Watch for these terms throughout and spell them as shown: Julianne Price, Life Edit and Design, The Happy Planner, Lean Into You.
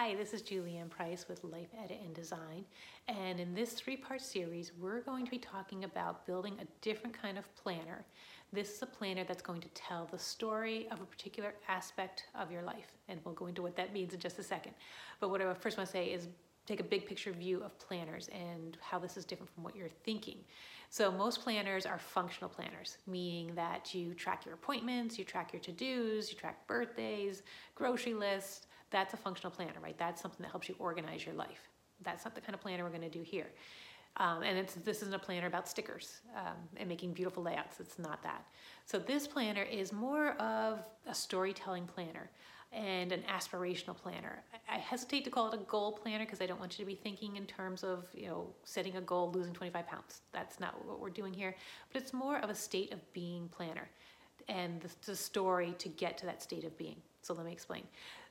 Hi, this is Julianne Price with Life Edit and Design, and in this three-part series we're going to be talking about building a different kind of planner. This is a planner that's going to tell the story of a particular aspect of your life, and we'll go into what that means in just a second. But what I first want to say is take a big picture view of planners and how this is different from what you're thinking. So most planners are functional planners, meaning that you track your appointments, you track your to-dos, you track birthdays, grocery lists. That's a functional planner, right? That's something that helps you organize your life. That's not the kind of planner we're going to do here. This isn't a planner about stickers and making beautiful layouts. It's not that. So this planner is more of a storytelling planner and an aspirational planner. I hesitate to call it a goal planner because I don't want you to be thinking in terms of, setting a goal, losing 25 pounds. That's not what we're doing here, but it's more of a state of being planner and the story to get to that state of being. So let me explain.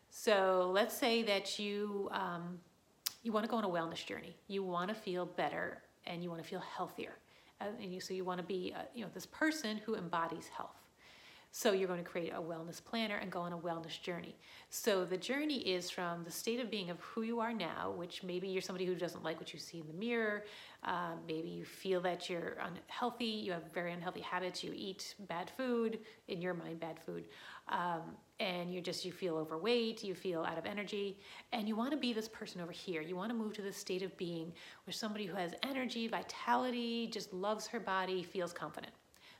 So let's say that you want to go on a wellness journey. You want to feel better and you want to feel healthier. So you want to be, this person who embodies health. So you're going to create a wellness planner and go on a wellness journey. So the journey is from the state of being of who you are now, which maybe you're somebody who doesn't like what you see in the mirror. Maybe you feel that you're unhealthy. You have very unhealthy habits. You eat bad food, in your mind, bad food. And you feel overweight, you feel out of energy, and you want to be this person over here. You want to move to this state of being where somebody who has energy, vitality, just loves her body, feels confident.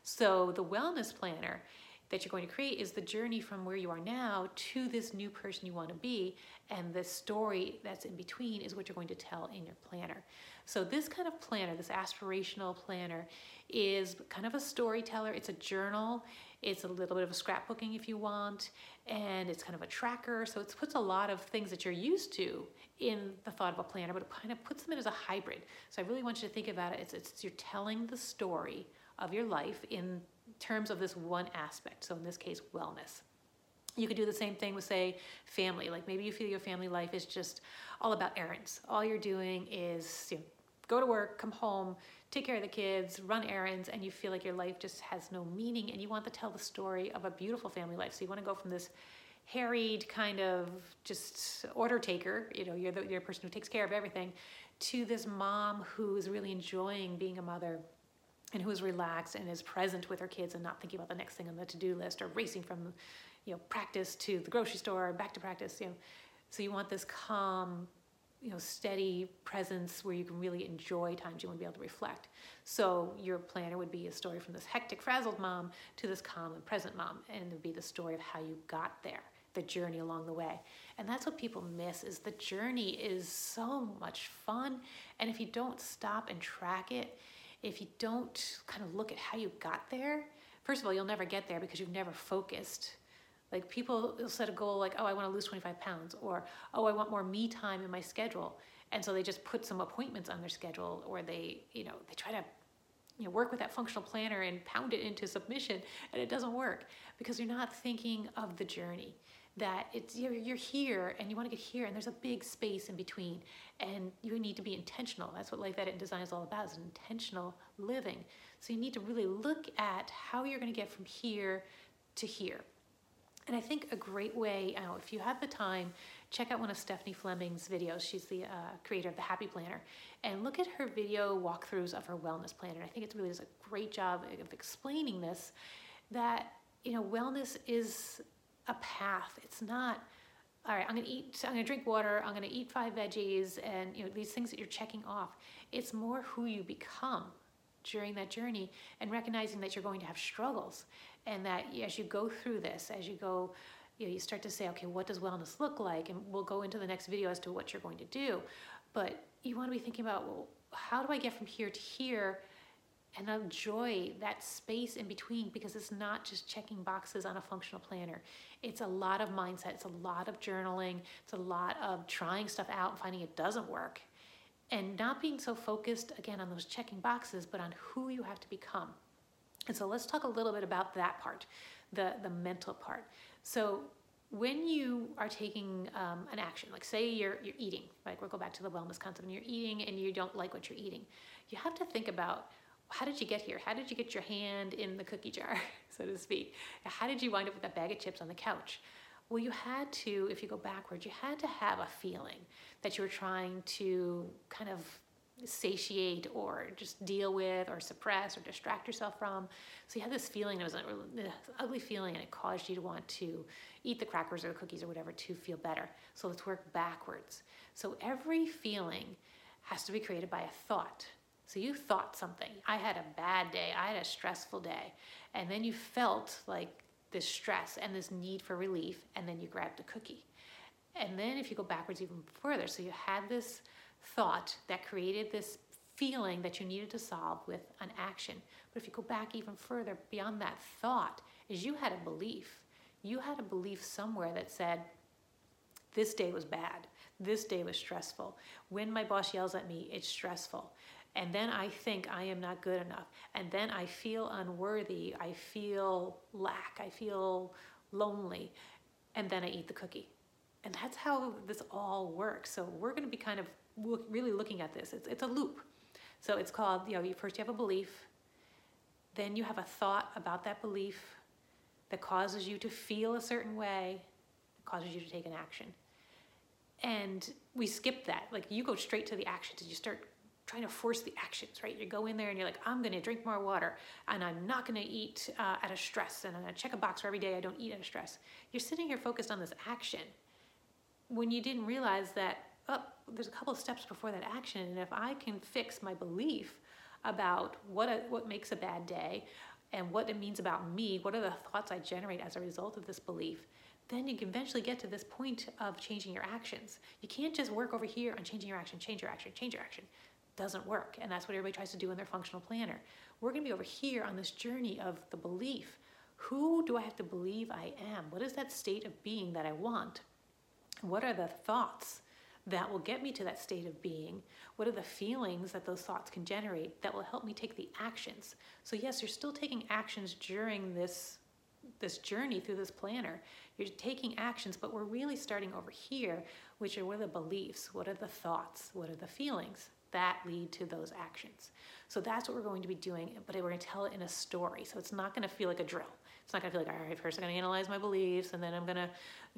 So the wellness planner that you're going to create is the journey from where you are now to this new person you want to be, and the story that's in between is what you're going to tell in your planner. So this kind of planner, this aspirational planner, is kind of a storyteller. It's a journal. It's a little bit of a scrapbooking if you want, and it's kind of a tracker. So it puts a lot of things that you're used to in the thought of a planner, but it kind of puts them in as a hybrid. So I really want you to think about it. It's you're telling the story of your life in terms of this one aspect. So in this case, wellness. You could do the same thing with, say, family. Like maybe you feel your family life is just all about errands. All you're doing is go to work, come home, take care of the kids, run errands, and you feel like your life just has no meaning, and you want to tell the story of a beautiful family life. So you want to go from this harried kind of just order taker, you're the person who takes care of everything, to this mom who is really enjoying being a mother and who is relaxed and is present with her kids and not thinking about the next thing on the to-do list or racing from practice to the grocery store, back to practice. So you want this calm, steady presence where you can really enjoy times you want to be able to reflect. So your planner would be a story from this hectic, frazzled mom to this calm and present mom, and it would be the story of how you got there, the journey along the way. And that's what people miss, is the journey is so much fun, and if you don't stop and track it, if you don't kind of look at how you got there, first of all, you'll never get there because you've never focused. Like people will set a goal like, oh, I want to lose 25 pounds, or, oh, I want more me time in my schedule. And so they just put some appointments on their schedule, or they try to work with that functional planner and pound it into submission, and it doesn't work because you're not thinking of the journey. That it's you're here and you want to get here, and there's a big space in between, and you need to be intentional. That's what Life Edit and Design is all about, is intentional living. So you need to really look at how you're going to get from here to here. And I think a great way, if you have the time, check out one of Stephanie Fleming's videos. She's the creator of The Happy Planner. And look at her video walkthroughs of her wellness planner. And I think it really does a great job of explaining this, that wellness is a path. It's not, all right, I'm gonna drink water, I'm gonna eat 5 veggies, and these things that you're checking off. It's more who you become during that journey, and recognizing that you're going to have struggles, and that as you go through this, you start to say, okay, what does wellness look like? And we'll go into the next video as to what you're going to do. But you want to be thinking about, well, how do I get from here to here and enjoy that space in between? Because it's not just checking boxes on a functional planner. It's a lot of mindset. It's a lot of journaling. It's a lot of trying stuff out and finding it doesn't work. And not being so focused, again, on those checking boxes, but on who you have to become. And so let's talk a little bit about that part, the mental part. So when you are taking an action, like say you're eating, like we'll go back to the wellness concept, and you're eating and you don't like what you're eating, you have to think about, how did you get here? How did you get your hand in the cookie jar, so to speak? How did you wind up with that bag of chips on the couch? Well, you had to, if you go backwards, you had to have a feeling that you were trying to kind of satiate or just deal with or suppress or distract yourself from. So you had this feeling, it was an ugly feeling, and it caused you to want to eat the crackers or the cookies or whatever to feel better. So let's work backwards. So every feeling has to be created by a thought. So you thought something. I had a bad day. I had a stressful day. And then you felt like this stress and this need for relief, and then you grabbed a cookie. And then if you go backwards even further, so you had this thought that created this feeling that you needed to solve with an action. But if you go back even further beyond that thought, is you had a belief. You had a belief somewhere that said, this day was bad. This day was stressful. When my boss yells at me, it's stressful. And then I think I am not good enough. And then I feel unworthy. I feel lack. I feel lonely. And then I eat the cookie. And that's how this all works. So we're going to be kind of really looking at this. It's a loop. So it's called, first you have a belief. Then you have a thought about that belief that causes you to feel a certain way, causes you to take an action. And we skip that. Like, you go straight to the actions. You start trying to force the actions, right? You go in there and you're like, I'm gonna drink more water, and I'm not gonna eat out of stress, and I'm gonna check a box for every day I don't eat out of stress. You're sitting here focused on this action when you didn't realize that, there's a couple of steps before that action, and if I can fix my belief about what makes a bad day and what it means about me, what are the thoughts I generate as a result of this belief, then you can eventually get to this point of changing your actions. You can't just work over here on changing your action, change your action, change your action. Doesn't work, and that's what everybody tries to do in their functional planner. We're gonna be over here on this journey of the belief. Who do I have to believe I am? What is that state of being that I want? What are the thoughts that will get me to that state of being? What are the feelings that those thoughts can generate that will help me take the actions? So yes, you're still taking actions during this journey through this planner. You're taking actions, but we're really starting over here, which are, what are the beliefs? What are the thoughts? What are the feelings that lead to those actions? So that's what we're going to be doing, but we're going to tell it in a story. So it's not going to feel like a drill. It's not going to feel like, all right, first I'm going to analyze my beliefs, and then I'm going to,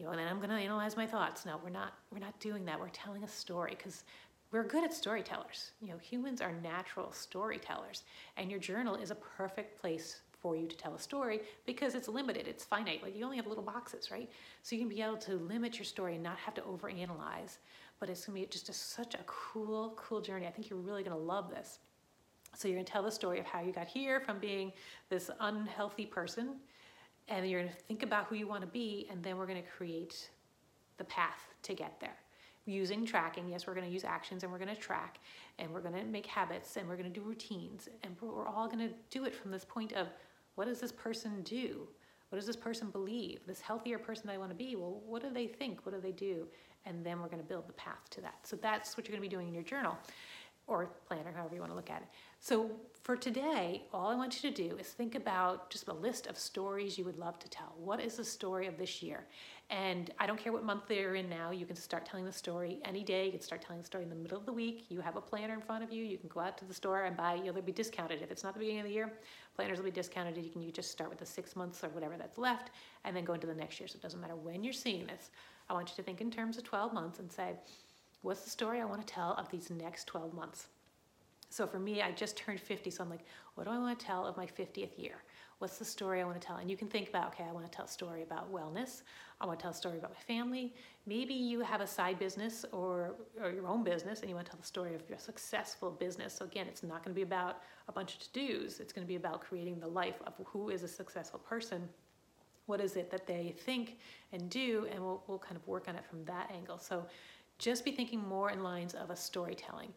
and then I'm going to analyze my thoughts. No, we're not doing that. We're telling a story because we're good at storytellers. Humans are natural storytellers, and your journal is a perfect place for you to tell a story because it's limited, it's finite. Like, you only have little boxes, right? So you can be able to limit your story and not have to overanalyze. But it's gonna be just such a cool, cool journey. I think you're really gonna love this. So you're gonna tell the story of how you got here from being this unhealthy person, and you're gonna think about who you wanna be, and then we're gonna create the path to get there. Using tracking, yes, we're gonna use actions, and we're gonna track, and we're gonna make habits, and we're gonna do routines, and we're all gonna do it from this point of, what does this person do? What does this person believe? This healthier person that I wanna be, well, what do they think? What do they do? And then we're going to build the path to that. So that's what you're going to be doing in your journal or planner, however you want to look at it. So for today, all I want you to do is think about just a list of stories you would love to tell. What is the story of this year? And I don't care what month they're in now. You can start telling the story any day. You can start telling the story in the middle of the week. You have a planner in front of you. You can go out to the store and buy. They'll be discounted. If it's not the beginning of the year, planners will be discounted. You just start with the 6 months or whatever that's left and then go into the next year. So it doesn't matter when you're seeing this. I want you to think in terms of 12 months and say, what's the story I want to tell of these next 12 months? So for me, I just turned 50, so I'm like, what do I want to tell of my 50th year? What's the story I want to tell? And you can think about, okay, I want to tell a story about wellness. I want to tell a story about my family. Maybe you have a side business or your own business, and you want to tell the story of your successful business. So again, it's not going to be about a bunch of to-dos. It's going to be about creating the life of who is a successful person. What is it that they think and do? And we'll kind of work on it from that angle. So just be thinking more in lines of a storytelling.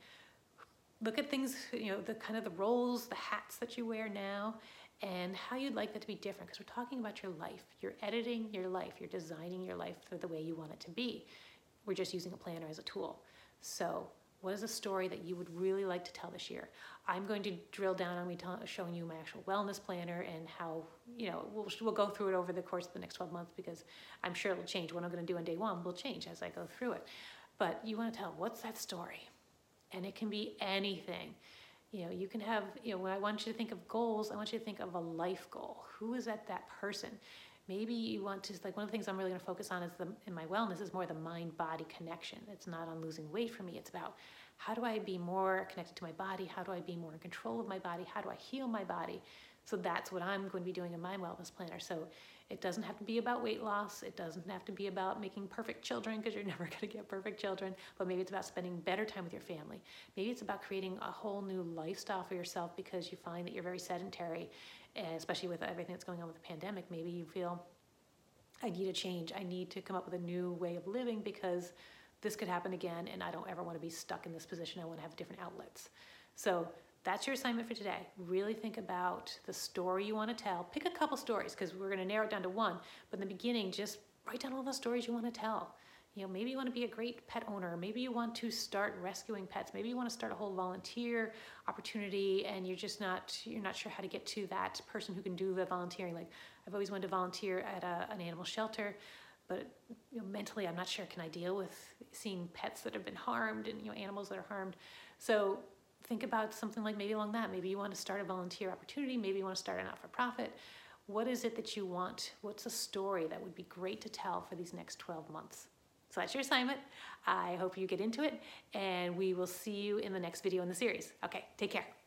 Look at things, the kind of the roles, the hats that you wear now, and how you'd like that to be different, because we're talking about your life. You're editing your life. You're designing your life for the way you want it to be. We're just using a planner as a tool. So what is a story that you would really like to tell this year? I'm going to drill down on showing you my actual wellness planner and how, we'll go through it over the course of the next 12 months, because I'm sure it'll change. What I'm going to do on day one will change as I go through it. But you want to tell, what's that story? And it can be anything. You can have, when I want you to think of goals, I want you to think of a life goal. Who is that person? Maybe you want to, like, one of the things I'm really going to focus on is in my wellness is more the mind-body connection. It's not on losing weight for me. It's about how do I be more connected to my body? How do I be more in control of my body? How do I heal my body? So that's what I'm going to be doing in my wellness planner. So it doesn't have to be about weight loss. It doesn't have to be about making perfect children, because you're never going to get perfect children. But maybe it's about spending better time with your family. Maybe it's about creating a whole new lifestyle for yourself because you find that you're very sedentary, especially with everything that's going on with the pandemic. Maybe you feel, I need a change. I need to come up with a new way of living because this could happen again and I don't ever want to be stuck in this position. I want to have different outlets. So that's your assignment for today. Really think about the story you want to tell. Pick a couple stories, because we're going to narrow it down to one. But in the beginning, just write down all the stories you want to tell. You know, maybe you want to be a great pet owner. Maybe you want to start rescuing pets. Maybe you want to start a whole volunteer opportunity, and you're not sure how to get to that person who can do the volunteering. Like, I've always wanted to volunteer at an animal shelter, but you know, mentally I'm not sure, can I deal with seeing pets that have been harmed and, you know, animals that are harmed? So think about something like maybe along that. Maybe you want to start a volunteer opportunity. Maybe you want to start a not-for-profit. What is it that you want? What's a story that would be great to tell for these next 12 months? So that's your assignment. I hope you get into it, and we will see you in the next video in the series. Okay, take care.